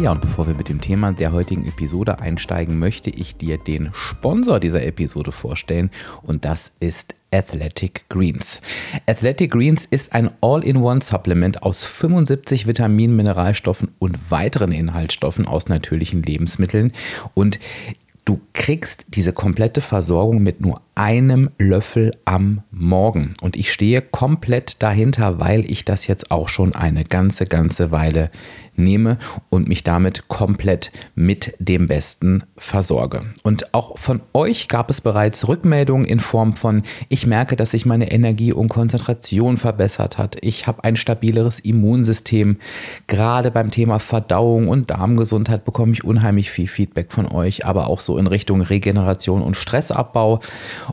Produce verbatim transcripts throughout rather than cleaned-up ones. Ja, und bevor wir mit dem Thema der heutigen Episode einsteigen, möchte ich dir den Sponsor dieser Episode vorstellen, und das ist Athletic Greens. Athletic Greens ist ein All-in-One-Supplement aus fünfundsiebzig Vitaminen, Mineralstoffen und weiteren Inhaltsstoffen aus natürlichen Lebensmitteln, und du kriegst diese komplette Versorgung mit nur einem Löffel am Morgen. Und ich stehe komplett dahinter, weil ich das jetzt auch schon eine ganze, ganze Weile nehme und mich damit komplett mit dem Besten versorge. Und auch von euch gab es bereits Rückmeldungen in Form von: Ich merke, dass sich meine Energie und Konzentration verbessert hat. Ich habe ein stabileres Immunsystem. Gerade beim Thema Verdauung und Darmgesundheit bekomme ich unheimlich viel Feedback von euch, aber auch so in Richtung Regeneration und Stressabbau.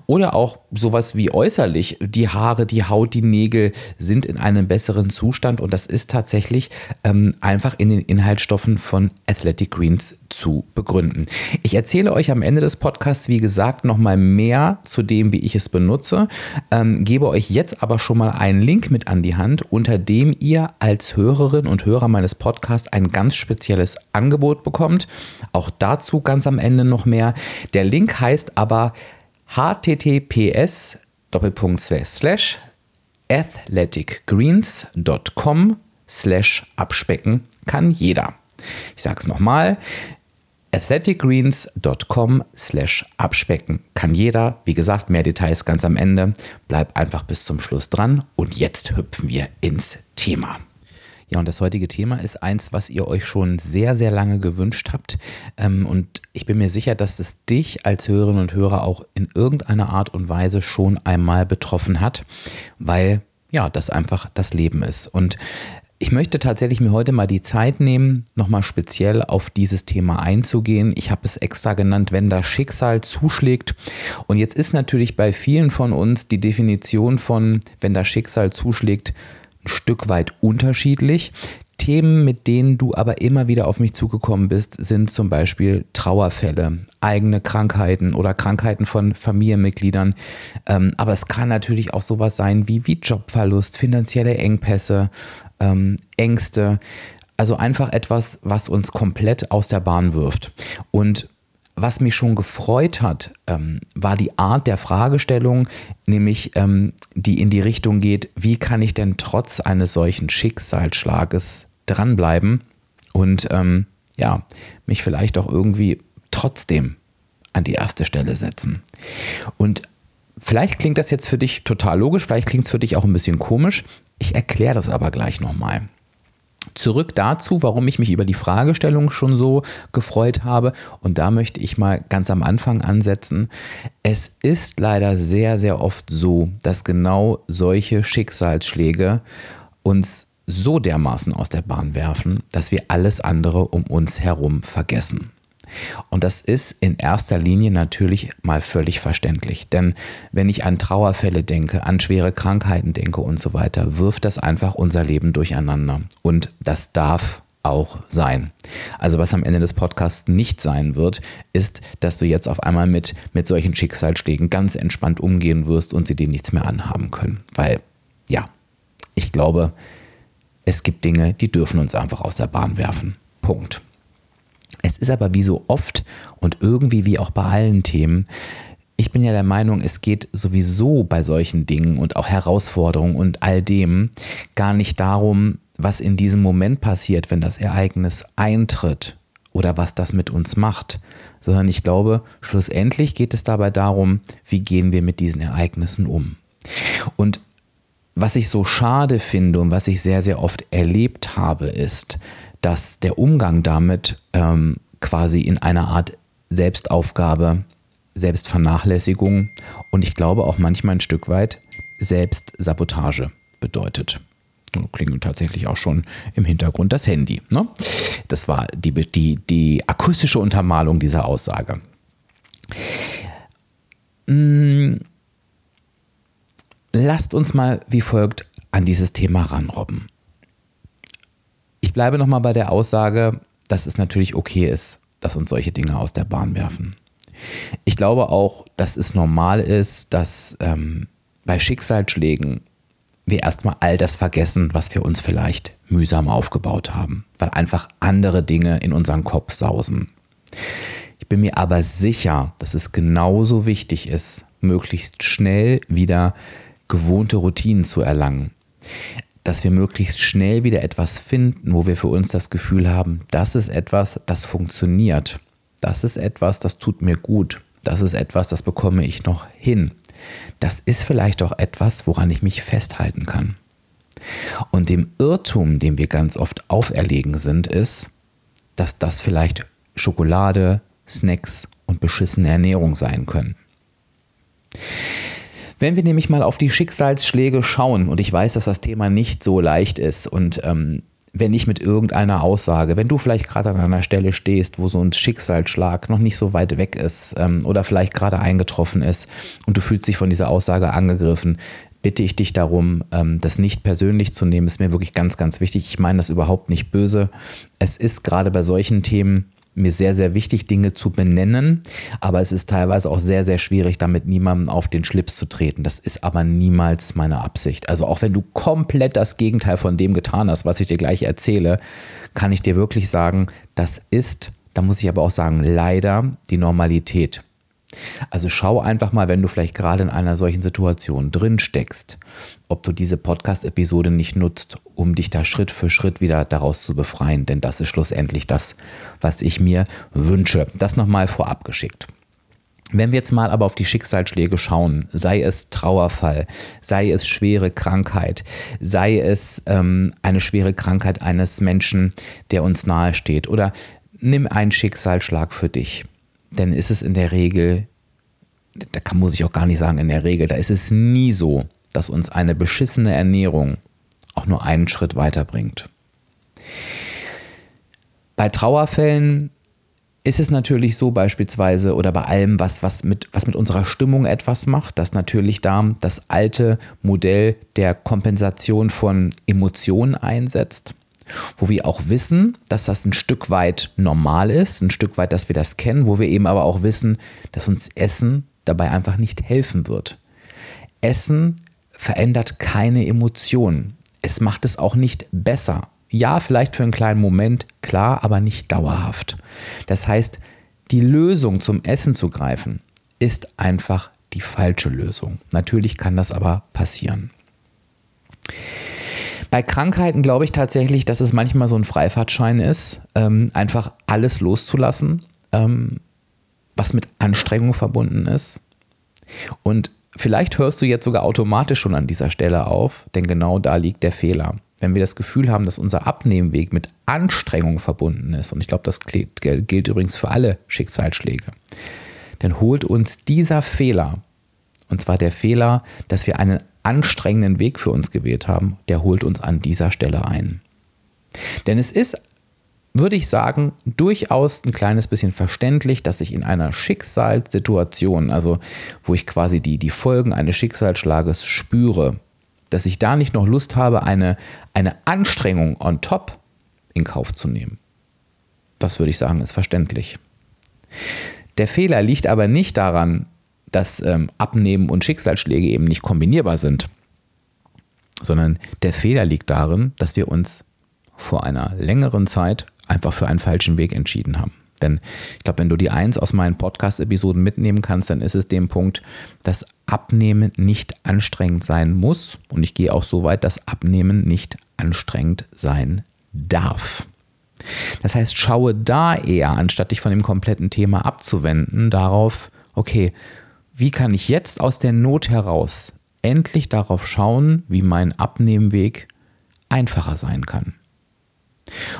Oder auch sowas wie äußerlich: Die Haare, die Haut, die Nägel sind in einem besseren Zustand, und das ist tatsächlich ähm, einfach in den Inhaltsstoffen von Athletic Greens zu begründen. Ich erzähle euch am Ende des Podcasts, wie gesagt, nochmal mehr zu dem, wie ich es benutze, ähm, gebe euch jetzt aber schon mal einen Link mit an die Hand, unter dem ihr als Hörerin und Hörer meines Podcasts ein ganz spezielles Angebot bekommt. Auch dazu ganz am Ende noch mehr. Der Link heißt aber h t t p s athletic greens punkt com slash abspecken kann jeder. Ich sage es nochmal: athletic greens punkt com slash abspecken kann jeder. Wie gesagt, mehr Details ganz am Ende. Bleib einfach bis zum Schluss dran, und jetzt hüpfen wir ins Thema. Ja, und das heutige Thema ist eins, was ihr euch schon sehr, sehr lange gewünscht habt. Und ich bin mir sicher, dass es dich als Hörerinnen und Hörer auch in irgendeiner Art und Weise schon einmal betroffen hat, weil ja, das einfach das Leben ist. Und ich möchte tatsächlich mir heute mal die Zeit nehmen, nochmal speziell auf dieses Thema einzugehen. Ich habe es extra genannt: Wenn das Schicksal zuschlägt. Und jetzt ist natürlich bei vielen von uns die Definition von "wenn das Schicksal zuschlägt" Stück weit unterschiedlich. Themen, mit denen du aber immer wieder auf mich zugekommen bist, sind zum Beispiel Trauerfälle, eigene Krankheiten oder Krankheiten von Familienmitgliedern. Aber es kann natürlich auch sowas sein wie, wie Jobverlust, finanzielle Engpässe, Ängste. Also einfach etwas, was uns komplett aus der Bahn wirft. Und was mich schon gefreut hat, ähm, war die Art der Fragestellung, nämlich ähm, die in die Richtung geht: Wie kann ich denn trotz eines solchen Schicksalsschlages dranbleiben und ähm, ja, mich vielleicht auch irgendwie trotzdem an die erste Stelle setzen? Und vielleicht klingt das jetzt für dich total logisch, vielleicht klingt es für dich auch ein bisschen komisch. Ich erkläre das aber gleich nochmal. Zurück dazu, warum ich mich über die Fragestellung schon so gefreut habe. Und da möchte ich mal ganz am Anfang ansetzen. Es ist leider sehr, sehr oft so, dass genau solche Schicksalsschläge uns so dermaßen aus der Bahn werfen, dass wir alles andere um uns herum vergessen. Und das ist in erster Linie natürlich mal völlig verständlich, denn wenn ich an Trauerfälle denke, an schwere Krankheiten denke und so weiter, wirft das einfach unser Leben durcheinander, und das darf auch sein. Also was am Ende des Podcasts nicht sein wird, ist, dass du jetzt auf einmal mit, mit solchen Schicksalsschlägen ganz entspannt umgehen wirst und sie dir nichts mehr anhaben können, weil ja, ich glaube, es gibt Dinge, die dürfen uns einfach aus der Bahn werfen. Punkt. Es ist aber wie so oft und irgendwie wie auch bei allen Themen: Ich bin ja der Meinung, es geht sowieso bei solchen Dingen und auch Herausforderungen und all dem gar nicht darum, was in diesem Moment passiert, wenn das Ereignis eintritt, oder was das mit uns macht, sondern ich glaube, schlussendlich geht es dabei darum, wie gehen wir mit diesen Ereignissen um. Und was ich so schade finde und was ich sehr, sehr oft erlebt habe, ist, dass der Umgang damit ähm, quasi in einer Art Selbstaufgabe, Selbstvernachlässigung und ich glaube auch manchmal ein Stück weit Selbstsabotage bedeutet. Klingelt tatsächlich auch schon im Hintergrund das Handy, ne? Das war die, die, die akustische Untermalung dieser Aussage. Hm, lasst uns mal wie folgt an dieses Thema ranrobben. Ich bleibe nochmal bei der Aussage, dass es natürlich okay ist, dass uns solche Dinge aus der Bahn werfen. Ich glaube auch, dass es normal ist, dass ähm, bei Schicksalsschlägen wir erstmal all das vergessen, was wir uns vielleicht mühsam aufgebaut haben, weil einfach andere Dinge in unseren Kopf sausen. Ich bin mir aber sicher, dass es genauso wichtig ist, möglichst schnell wieder gewohnte Routinen zu erlangen. Dass wir möglichst schnell wieder etwas finden, wo wir für uns das Gefühl haben, das ist etwas, das funktioniert. Das ist etwas, das tut mir gut. Das ist etwas, das bekomme ich noch hin. Das ist vielleicht auch etwas, woran ich mich festhalten kann. Und dem Irrtum, dem wir ganz oft auferlegen sind, ist, dass das vielleicht Schokolade, Snacks und beschissene Ernährung sein können. Wenn wir nämlich mal auf die Schicksalsschläge schauen, und ich weiß, dass das Thema nicht so leicht ist, und ähm, wenn ich mit irgendeiner Aussage, wenn du vielleicht gerade an einer Stelle stehst, wo so ein Schicksalsschlag noch nicht so weit weg ist ähm, oder vielleicht gerade eingetroffen ist und du fühlst dich von dieser Aussage angegriffen, bitte ich dich darum, ähm, das nicht persönlich zu nehmen. Das ist mir wirklich ganz, ganz wichtig. Ich meine das überhaupt nicht böse. Es ist gerade bei solchen Themen mir sehr, sehr wichtig, Dinge zu benennen, aber es ist teilweise auch sehr, sehr schwierig, damit niemandem auf den Schlips zu treten. Das ist aber niemals meine Absicht. Also auch wenn du komplett das Gegenteil von dem getan hast, was ich dir gleich erzähle, kann ich dir wirklich sagen, das ist, da muss ich aber auch sagen, leider die Normalität. Also schau einfach mal, wenn du vielleicht gerade in einer solchen Situation drin steckst, ob du diese Podcast-Episode nicht nutzt, um dich da Schritt für Schritt wieder daraus zu befreien. Denn das ist schlussendlich das, was ich mir wünsche. Das nochmal vorab geschickt. Wenn wir jetzt mal aber auf die Schicksalsschläge schauen, sei es Trauerfall, sei es schwere Krankheit, sei es ähm, eine schwere Krankheit eines Menschen, der uns nahe steht, oder nimm einen Schicksalsschlag für dich. Denn ist es in der Regel, da kann, muss ich auch gar nicht sagen in der Regel, da ist es nie so, dass uns eine beschissene Ernährung auch nur einen Schritt weiterbringt. Bei Trauerfällen ist es natürlich so beispielsweise oder bei allem, was, was, mit, was mit unserer Stimmung etwas macht, dass natürlich da das alte Modell der Kompensation von Emotionen einsetzt, wo wir auch wissen, dass das ein Stück weit normal ist, ein Stück weit, dass wir das kennen, wo wir eben aber auch wissen, dass uns Essen dabei einfach nicht helfen wird. Essen verändert keine Emotionen. Es macht es auch nicht besser. Ja, vielleicht für einen kleinen Moment, klar, aber nicht dauerhaft. Das heißt, die Lösung zum Essen zu greifen, ist einfach die falsche Lösung. Natürlich kann das aber passieren. Bei Krankheiten glaube ich tatsächlich, dass es manchmal so ein Freifahrtschein ist, ähm, einfach alles loszulassen, ähm, was mit Anstrengung verbunden ist. Und vielleicht hörst du jetzt sogar automatisch schon an dieser Stelle auf, denn genau da liegt der Fehler. Wenn wir das Gefühl haben, dass unser Abnehmweg mit Anstrengung verbunden ist, und ich glaube, das gilt übrigens für alle Schicksalsschläge, dann holt uns dieser Fehler, und zwar der Fehler, dass wir einen anstrengenden Weg für uns gewählt haben, der holt uns an dieser Stelle ein. Denn es ist, würde ich sagen, durchaus ein kleines bisschen verständlich, dass ich in einer Schicksalssituation, also wo ich quasi die, die Folgen eines Schicksalsschlages spüre, dass ich da nicht noch Lust habe, eine, eine Anstrengung on top in Kauf zu nehmen. Das würde ich sagen, ist verständlich. Der Fehler liegt aber nicht daran, dass ähm, Abnehmen und Schicksalsschläge eben nicht kombinierbar sind, sondern der Fehler liegt darin, dass wir uns vor einer längeren Zeit einfach für einen falschen Weg entschieden haben. Denn ich glaube, wenn du die Eins aus meinen Podcast-Episoden mitnehmen kannst, dann ist es dem Punkt, dass Abnehmen nicht anstrengend sein muss. Und ich gehe auch so weit, dass Abnehmen nicht anstrengend sein darf. Das heißt, schaue da eher, anstatt dich von dem kompletten Thema abzuwenden, darauf, okay, wie kann ich jetzt aus der Not heraus endlich darauf schauen, wie mein Abnehmweg einfacher sein kann?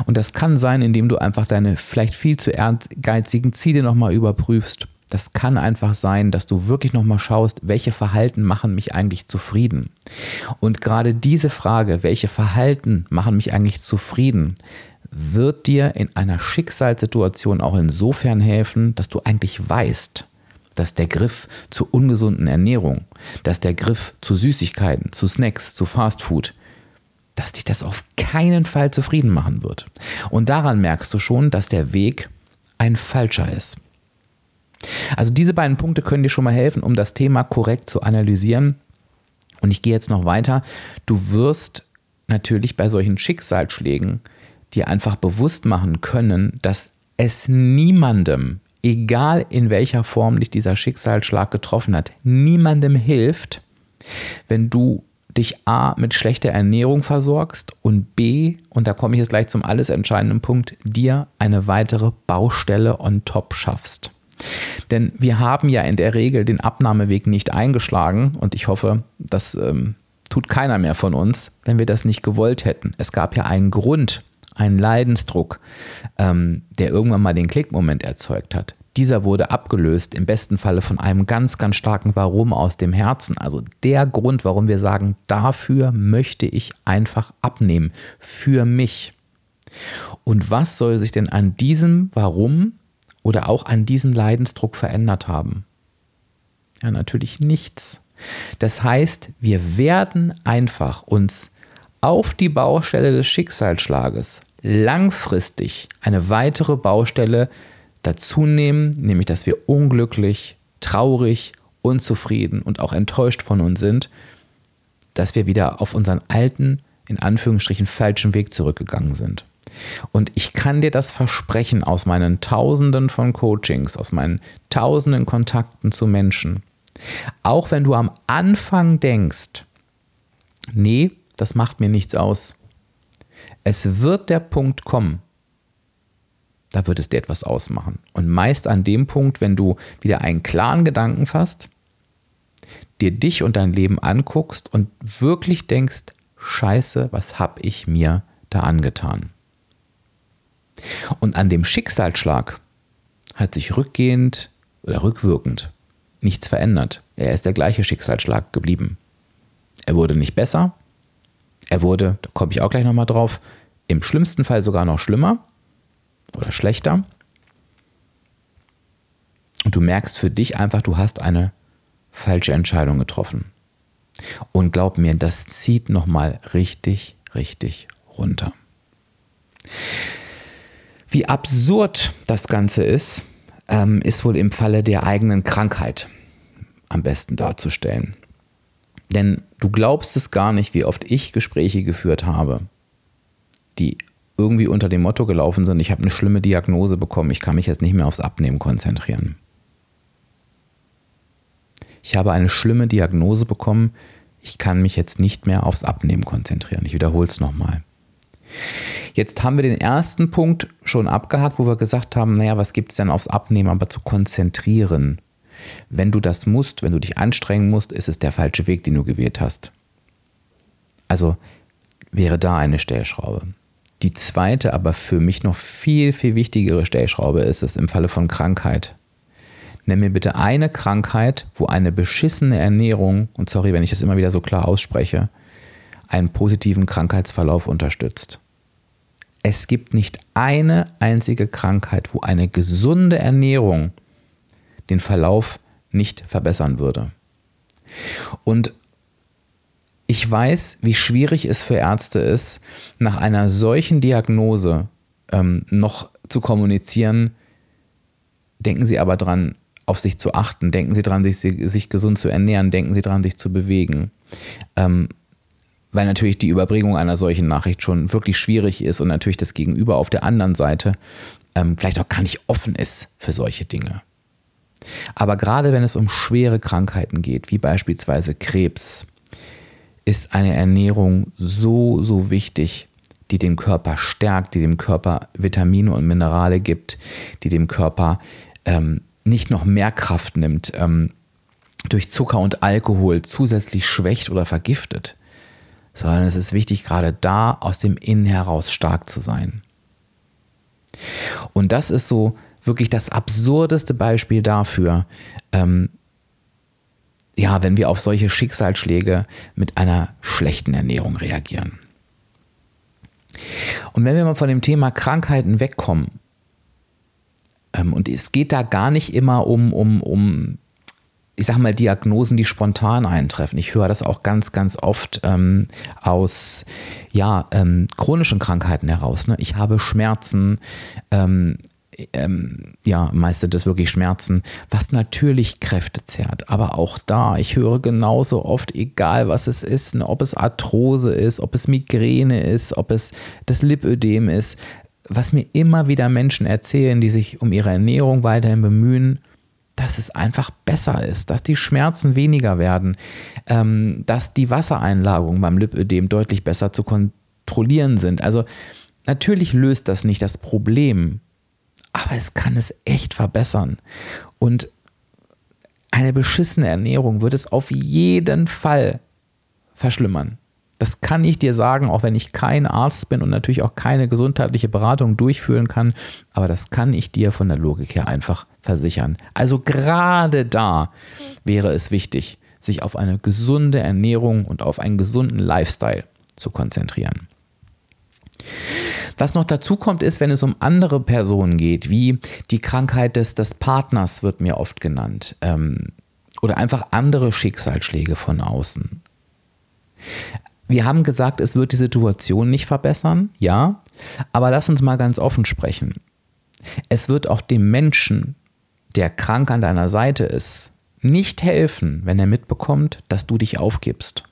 Und das kann sein, indem du einfach deine vielleicht viel zu ehrgeizigen Ziele nochmal überprüfst. Das kann einfach sein, dass du wirklich nochmal schaust, welche Verhalten machen mich eigentlich zufrieden? Und gerade diese Frage, welche Verhalten machen mich eigentlich zufrieden, wird dir in einer Schicksalssituation auch insofern helfen, dass du eigentlich weißt, dass der Griff zur ungesunden Ernährung, dass der Griff zu Süßigkeiten, zu Snacks, zu Fastfood, dass dich das auf keinen Fall zufrieden machen wird. Und daran merkst du schon, dass der Weg ein falscher ist. Also diese beiden Punkte können dir schon mal helfen, um das Thema korrekt zu analysieren. Und ich gehe jetzt noch weiter. Du wirst natürlich bei solchen Schicksalsschlägen dir einfach bewusst machen können, dass es niemandem, egal in welcher Form dich dieser Schicksalsschlag getroffen hat, niemandem hilft, wenn du dich a. mit schlechter Ernährung versorgst und b. und da komme ich jetzt gleich zum alles entscheidenden Punkt, dir eine weitere Baustelle on top schaffst. Denn wir haben ja in der Regel den Abnahmeweg nicht eingeschlagen und ich hoffe, das ähm, tut keiner mehr von uns, wenn wir das nicht gewollt hätten. Es gab ja einen Grund, einen Leidensdruck, ähm, der irgendwann mal den Klickmoment erzeugt hat. Dieser wurde abgelöst, im besten Falle von einem ganz, ganz starken Warum aus dem Herzen. Also der Grund, warum wir sagen, dafür möchte ich einfach abnehmen. Für mich. Und was soll sich denn an diesem Warum oder auch an diesem Leidensdruck verändert haben? Ja, natürlich nichts. Das heißt, wir werden einfach uns auf die Baustelle des Schicksalsschlages langfristig eine weitere Baustelle dazu nehmen, nämlich dass wir unglücklich, traurig, unzufrieden und auch enttäuscht von uns sind, dass wir wieder auf unseren alten, in Anführungsstrichen falschen Weg zurückgegangen sind. Und ich kann dir das versprechen aus meinen Tausenden von Coachings, aus meinen Tausenden Kontakten zu Menschen. Auch wenn du am Anfang denkst, nee, das macht mir nichts aus. Es wird der Punkt kommen, da wird es dir etwas ausmachen. Und meist an dem Punkt, wenn du wieder einen klaren Gedanken fasst, dir dich und dein Leben anguckst und wirklich denkst, Scheiße, was habe ich mir da angetan? Und an dem Schicksalsschlag hat sich rückgehend oder rückwirkend nichts verändert. Er ist der gleiche Schicksalsschlag geblieben. Er wurde nicht besser. Er wurde, da komme ich auch gleich nochmal drauf, im schlimmsten Fall sogar noch schlimmer oder schlechter. Und du merkst für dich einfach, du hast eine falsche Entscheidung getroffen. Und glaub mir, das zieht nochmal richtig, richtig runter. Wie absurd das Ganze ist, ist wohl im Falle der eigenen Krankheit am besten darzustellen. Denn du glaubst es gar nicht, wie oft ich Gespräche geführt habe, die irgendwie unter dem Motto gelaufen sind, ich habe eine schlimme Diagnose bekommen, ich kann mich jetzt nicht mehr aufs Abnehmen konzentrieren. Ich habe eine schlimme Diagnose bekommen, ich kann mich jetzt nicht mehr aufs Abnehmen konzentrieren. Ich wiederhole es nochmal. Jetzt haben wir den ersten Punkt schon abgehakt, wo wir gesagt haben, naja, was gibt es denn aufs Abnehmen, aber zu konzentrieren? Wenn du das musst, wenn du dich anstrengen musst, ist es der falsche Weg, den du gewählt hast. Also wäre da eine Stellschraube. Die zweite, aber für mich noch viel, viel wichtigere Stellschraube ist es im Falle von Krankheit. Nenn mir bitte eine Krankheit, wo eine beschissene Ernährung, und sorry, wenn ich das immer wieder so klar ausspreche, einen positiven Krankheitsverlauf unterstützt. Es gibt nicht eine einzige Krankheit, wo eine gesunde Ernährung den Verlauf nicht verbessern würde. Und ich weiß, wie schwierig es für Ärzte ist, nach einer solchen Diagnose ähm, noch zu kommunizieren. Denken Sie aber dran, auf sich zu achten. Denken Sie dran, sich, sich gesund zu ernähren. Denken Sie dran, sich zu bewegen. Ähm, weil natürlich die Überbringung einer solchen Nachricht schon wirklich schwierig ist und natürlich das Gegenüber auf der anderen Seite ähm, vielleicht auch gar nicht offen ist für solche Dinge. Aber gerade wenn es um schwere Krankheiten geht, wie beispielsweise Krebs, ist eine Ernährung so, so wichtig, die den Körper stärkt, die dem Körper Vitamine und Minerale gibt, die dem Körper ähm, nicht noch mehr Kraft nimmt, ähm, durch Zucker und Alkohol zusätzlich schwächt oder vergiftet. Sondern es ist wichtig, gerade da aus dem Innen heraus stark zu sein. Und das ist so wirklich das absurdeste Beispiel dafür, ähm, ja, wenn wir auf solche Schicksalsschläge mit einer schlechten Ernährung reagieren. Und wenn wir mal von dem Thema Krankheiten wegkommen, ähm, und es geht da gar nicht immer um, um, um ich sag mal, Diagnosen, die spontan eintreffen. Ich höre das auch ganz, ganz oft ähm, aus ja, ähm, chronischen Krankheiten heraus. Ne? Ich habe Schmerzen, ähm, ähm, ja, meist sind es wirklich Schmerzen, was natürlich Kräfte zehrt. Aber auch da, ich höre genauso oft, egal was es ist, ne, ob es Arthrose ist, ob es Migräne ist, ob es das Lipödem ist, was mir immer wieder Menschen erzählen, die sich um ihre Ernährung weiterhin bemühen, dass es einfach besser ist, dass die Schmerzen weniger werden, ähm, dass die Wassereinlagerungen beim Lipödem deutlich besser zu kontrollieren sind. Also natürlich löst das nicht das Problem, aber es kann es echt verbessern. Und eine beschissene Ernährung wird es auf jeden Fall verschlimmern. Das kann ich dir sagen, auch wenn ich kein Arzt bin und natürlich auch keine gesundheitliche Beratung durchführen kann, aber das kann ich dir von der Logik her einfach versichern. Also gerade da wäre es wichtig, sich auf eine gesunde Ernährung und auf einen gesunden Lifestyle zu konzentrieren. Was noch dazu kommt, ist, wenn es um andere Personen geht, wie die Krankheit des, des Partners wird mir oft genannt, ähm, oder einfach andere Schicksalsschläge von außen. Wir haben gesagt, es wird die Situation nicht verbessern, ja, aber lass uns mal ganz offen sprechen. Es wird auch dem Menschen, der krank an deiner Seite ist, nicht helfen, wenn er mitbekommt, dass du dich aufgibst.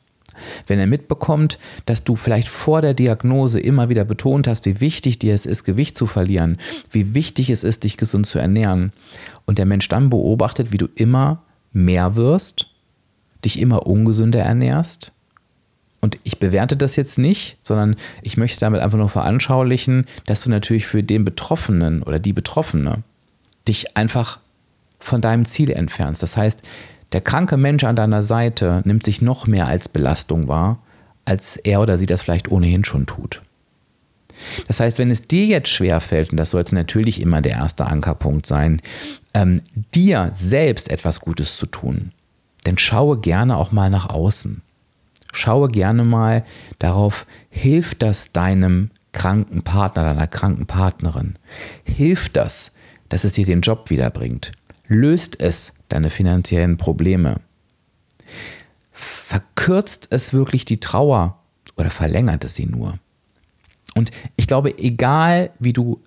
Wenn er mitbekommt, dass du vielleicht vor der Diagnose immer wieder betont hast, wie wichtig dir es ist, Gewicht zu verlieren, wie wichtig es ist, dich gesund zu ernähren. Und der Mensch dann beobachtet, wie du immer mehr wirst, dich immer ungesünder ernährst. Und ich bewerte das jetzt nicht, sondern ich möchte damit einfach nur veranschaulichen, dass du natürlich für den Betroffenen oder die Betroffene dich einfach von deinem Ziel entfernst. Das heißt, der kranke Mensch an deiner Seite nimmt sich noch mehr als Belastung wahr, als er oder sie das vielleicht ohnehin schon tut. Das heißt, wenn es dir jetzt schwerfällt, und das sollte natürlich immer der erste Ankerpunkt sein, ähm, dir selbst etwas Gutes zu tun, dann schaue gerne auch mal nach außen. Schaue gerne mal darauf, hilft das deinem kranken Partner, deiner kranken Partnerin? Hilft das, dass es dir den Job wiederbringt? Löst es deine finanziellen Probleme? Verkürzt es wirklich die Trauer oder verlängert es sie nur? Und ich glaube, egal wie du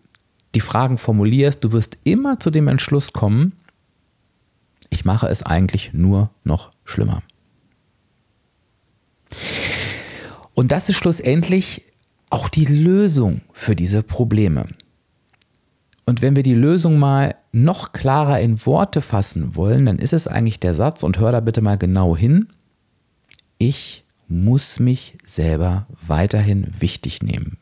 die Fragen formulierst, du wirst immer zu dem Entschluss kommen, ich mache es eigentlich nur noch schlimmer. Und das ist schlussendlich auch die Lösung für diese Probleme. Und wenn wir die Lösung mal noch klarer in Worte fassen wollen, dann ist es eigentlich der Satz, und hör da bitte mal genau hin, ich muss mich selber weiterhin wichtig nehmen.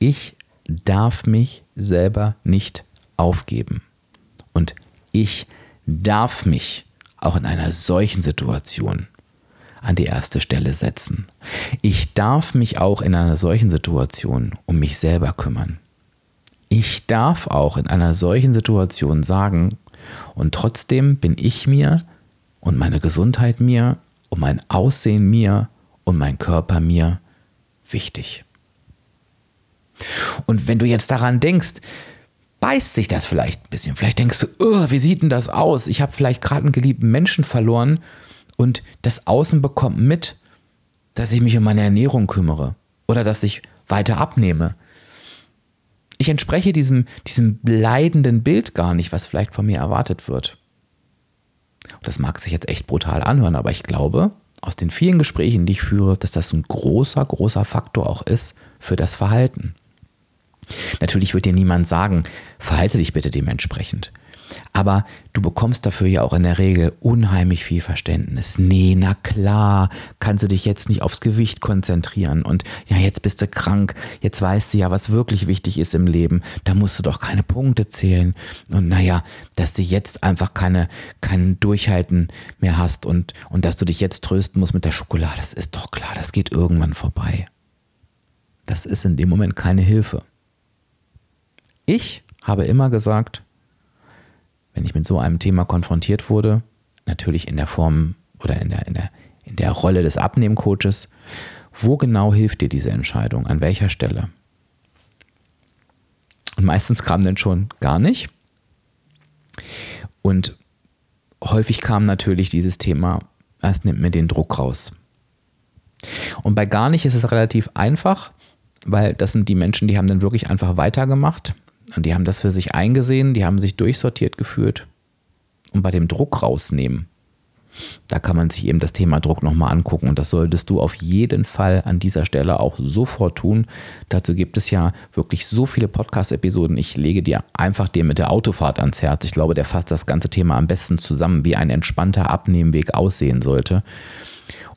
Ich darf mich selber nicht aufgeben. Und ich darf mich auch in einer solchen Situation an die erste Stelle setzen. Ich darf mich auch in einer solchen Situation um mich selber kümmern. Ich darf auch in einer solchen Situation sagen, und trotzdem bin ich mir und meine Gesundheit mir und mein Aussehen mir und mein Körper mir wichtig. Und wenn du jetzt daran denkst, beißt sich das vielleicht ein bisschen. Vielleicht denkst du, oh, wie sieht denn das aus? Ich habe vielleicht gerade einen geliebten Menschen verloren. Und das Außen bekommt mit, dass ich mich um meine Ernährung kümmere oder dass ich weiter abnehme. Ich entspreche diesem, diesem leidenden Bild gar nicht, was vielleicht von mir erwartet wird. Und das mag sich jetzt echt brutal anhören, aber ich glaube, aus den vielen Gesprächen, die ich führe, dass das ein großer, großer Faktor auch ist für das Verhalten. Natürlich wird dir niemand sagen, verhalte dich bitte dementsprechend. Aber du bekommst dafür ja auch in der Regel unheimlich viel Verständnis. Nee, na klar, kannst du dich jetzt nicht aufs Gewicht konzentrieren. Und ja, jetzt bist du krank, jetzt weißt du ja, was wirklich wichtig ist im Leben. Da musst du doch keine Punkte zählen. Und naja, dass du jetzt einfach keine, kein Durchhalten mehr hast und, und dass du dich jetzt trösten musst mit der Schokolade, das ist doch klar, das geht irgendwann vorbei. Das ist in dem Moment keine Hilfe. Ich habe immer gesagt, wenn ich mit so einem Thema konfrontiert wurde, natürlich in der Form oder in der, in der, in der Rolle des Abnehmcoaches, wo genau hilft dir diese Entscheidung, an welcher Stelle? Und meistens kam dann schon gar nicht. Und häufig kam natürlich dieses Thema, es nimmt mir den Druck raus. Und bei gar nicht ist es relativ einfach, weil das sind die Menschen, die haben dann wirklich einfach weitergemacht und die haben das für sich eingesehen, die haben sich durchsortiert gefühlt. Und bei dem Druck rausnehmen, da kann man sich eben das Thema Druck nochmal angucken und das solltest du auf jeden Fall an dieser Stelle auch sofort tun. Dazu gibt es ja wirklich so viele Podcast-Episoden. Ich lege dir einfach den mit der Autofahrt ans Herz. Ich glaube, der fasst das ganze Thema am besten zusammen, wie ein entspannter Abnehmweg aussehen sollte,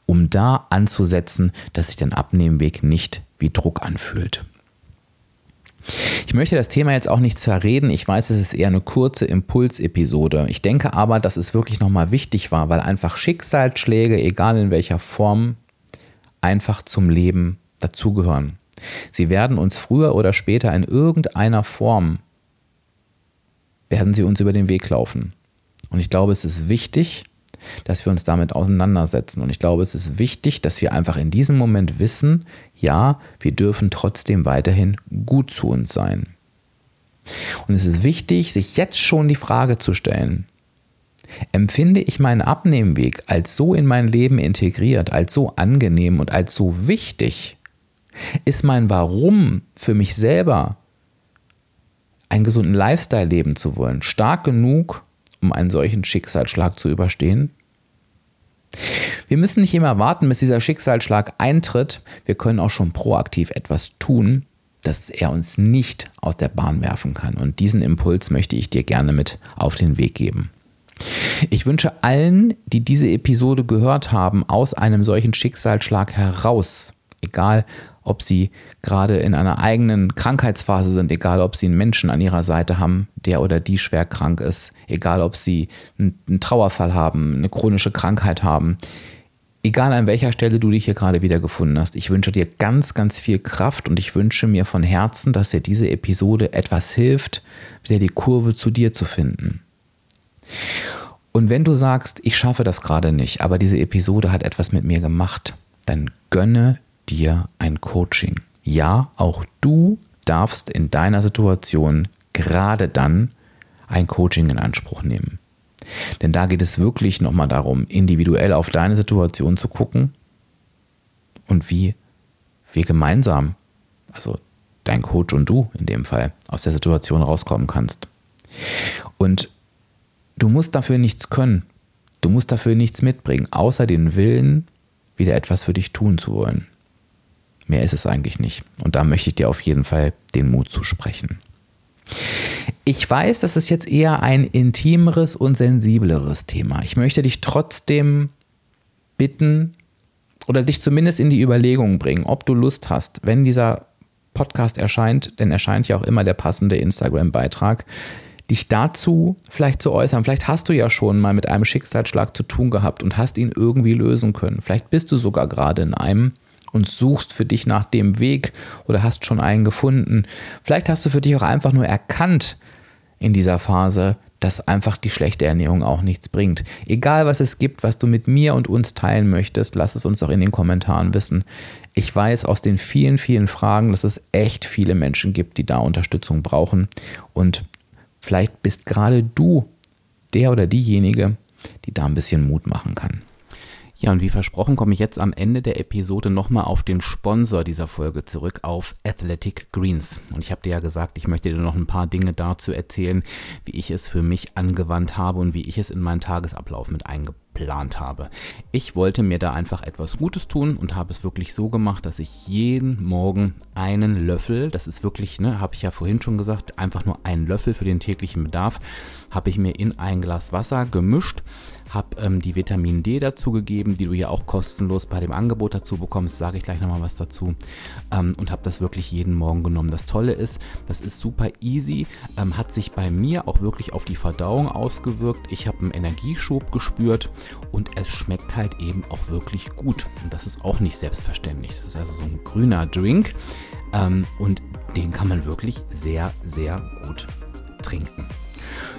um da anzusetzen, dass sich dein Abnehmweg nicht wie Druck anfühlt. Ich möchte das Thema jetzt auch nicht zerreden. Ich weiß, es ist eher eine kurze Impulsepisode. Ich denke aber, dass es wirklich nochmal wichtig war, weil einfach Schicksalsschläge, egal in welcher Form, einfach zum Leben dazugehören. Sie werden uns früher oder später in irgendeiner Form, werden sie uns über den Weg laufen. Und ich glaube, es ist wichtig, dass wir uns damit auseinandersetzen. Und ich glaube, es ist wichtig, dass wir einfach in diesem Moment wissen, ja, wir dürfen trotzdem weiterhin gut zu uns sein. Und es ist wichtig, sich jetzt schon die Frage zu stellen, empfinde ich meinen Abnehmweg als so in mein Leben integriert, als so angenehm und als so wichtig? Ist mein Warum für mich selber, einen gesunden Lifestyle leben zu wollen, stark genug, um einen solchen Schicksalsschlag zu überstehen? Wir müssen nicht immer warten, bis dieser Schicksalsschlag eintritt. Wir können auch schon proaktiv etwas tun, dass er uns nicht aus der Bahn werfen kann. Und diesen Impuls möchte ich dir gerne mit auf den Weg geben. Ich wünsche allen, die diese Episode gehört haben, aus einem solchen Schicksalsschlag heraus, egal ob sie gerade in einer eigenen Krankheitsphase sind, egal ob sie einen Menschen an ihrer Seite haben, der oder die schwer krank ist, egal ob sie einen Trauerfall haben, eine chronische Krankheit haben, egal an welcher Stelle du dich hier gerade wiedergefunden hast, ich wünsche dir ganz, ganz viel Kraft und ich wünsche mir von Herzen, dass dir diese Episode etwas hilft, wieder die Kurve zu dir zu finden. Und wenn du sagst, ich schaffe das gerade nicht, aber diese Episode hat etwas mit mir gemacht, dann gönne dir ein Coaching. Ja, auch du darfst in deiner Situation gerade dann ein Coaching in Anspruch nehmen. Denn da geht es wirklich nochmal darum, individuell auf deine Situation zu gucken und wie wir gemeinsam, also dein Coach und du in dem Fall, aus der Situation rauskommen kannst. Und du musst dafür nichts können. Du musst dafür nichts mitbringen, außer den Willen, wieder etwas für dich tun zu wollen. Mehr ist es eigentlich nicht. Und da möchte ich dir auf jeden Fall den Mut zusprechen. Ich weiß, das ist jetzt eher ein intimeres und sensibleres Thema. Ich möchte dich trotzdem bitten oder dich zumindest in die Überlegung bringen, ob du Lust hast, wenn dieser Podcast erscheint, denn erscheint ja auch immer der passende Instagram-Beitrag, dich dazu vielleicht zu äußern. Vielleicht hast du ja schon mal mit einem Schicksalsschlag zu tun gehabt und hast ihn irgendwie lösen können. Vielleicht bist du sogar gerade in einem und suchst für dich nach dem Weg oder hast schon einen gefunden. Vielleicht hast du für dich auch einfach nur erkannt in dieser Phase, dass einfach die schlechte Ernährung auch nichts bringt. Egal was es gibt, was du mit mir und uns teilen möchtest, lass es uns auch in den Kommentaren wissen. Ich weiß aus den vielen, vielen Fragen, dass es echt viele Menschen gibt, die da Unterstützung brauchen. Und vielleicht bist gerade du der oder diejenige, die da ein bisschen Mut machen kann. Ja, und wie versprochen komme ich jetzt am Ende der Episode nochmal auf den Sponsor dieser Folge zurück, auf Athletic Greens. Und ich habe dir ja gesagt, ich möchte dir noch ein paar Dinge dazu erzählen, wie ich es für mich angewandt habe und wie ich es in meinen Tagesablauf mit eingebaut habe. Geplant habe. Ich wollte mir da einfach etwas Gutes tun und habe es wirklich so gemacht, dass ich jeden Morgen einen Löffel, das ist wirklich, ne, habe ich ja vorhin schon gesagt, einfach nur einen Löffel für den täglichen Bedarf, habe ich mir in ein Glas Wasser gemischt, habe ähm, die Vitamin D dazu gegeben, die du ja auch kostenlos bei dem Angebot dazu bekommst, sage ich gleich nochmal was dazu, ähm, und habe das wirklich jeden Morgen genommen. Das Tolle ist, das ist super easy, ähm, hat sich bei mir auch wirklich auf die Verdauung ausgewirkt. Ich habe einen Energieschub gespürt. Und es schmeckt halt eben auch wirklich gut. Und das ist auch nicht selbstverständlich. Das ist also so ein grüner Drink. Ähm, und den kann man wirklich sehr, sehr gut trinken.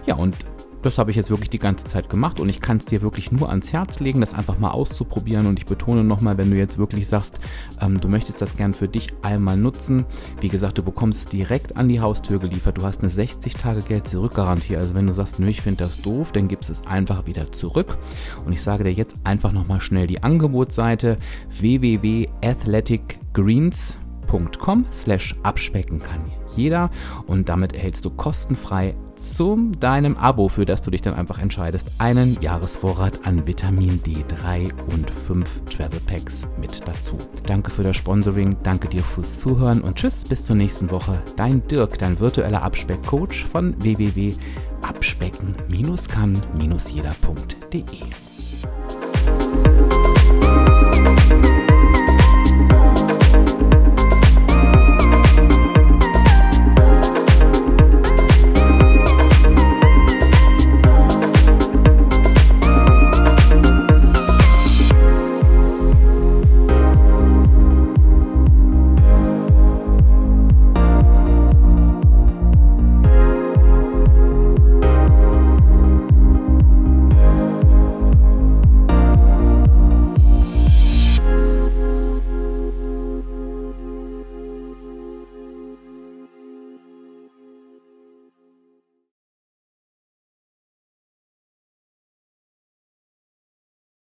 Ja, und das habe ich jetzt wirklich die ganze Zeit gemacht und ich kann es dir wirklich nur ans Herz legen, das einfach mal auszuprobieren. Und ich betone nochmal, wenn du jetzt wirklich sagst, ähm, du möchtest das gern für dich einmal nutzen, wie gesagt, du bekommst es direkt an die Haustür geliefert, du hast eine sechzig Tage Geld-Zurück-Garantie, also wenn du sagst, nö, ich finde das doof, dann gibst es einfach wieder zurück. Und ich sage dir jetzt einfach nochmal schnell die Angebotsseite w w w punkt athletic greens punkt com slash abspecken kann jeder und damit erhältst du kostenfrei zu deinem Abo, für das du dich dann einfach entscheidest, einen Jahresvorrat an Vitamin D drei und fünf Travel Packs mit dazu. Danke für das Sponsoring, danke dir fürs Zuhören und tschüss, bis zur nächsten Woche. Dein Dirk, dein virtueller Abspeck-Coach von w w w punkt abspecken dash kann dash jeder punkt de.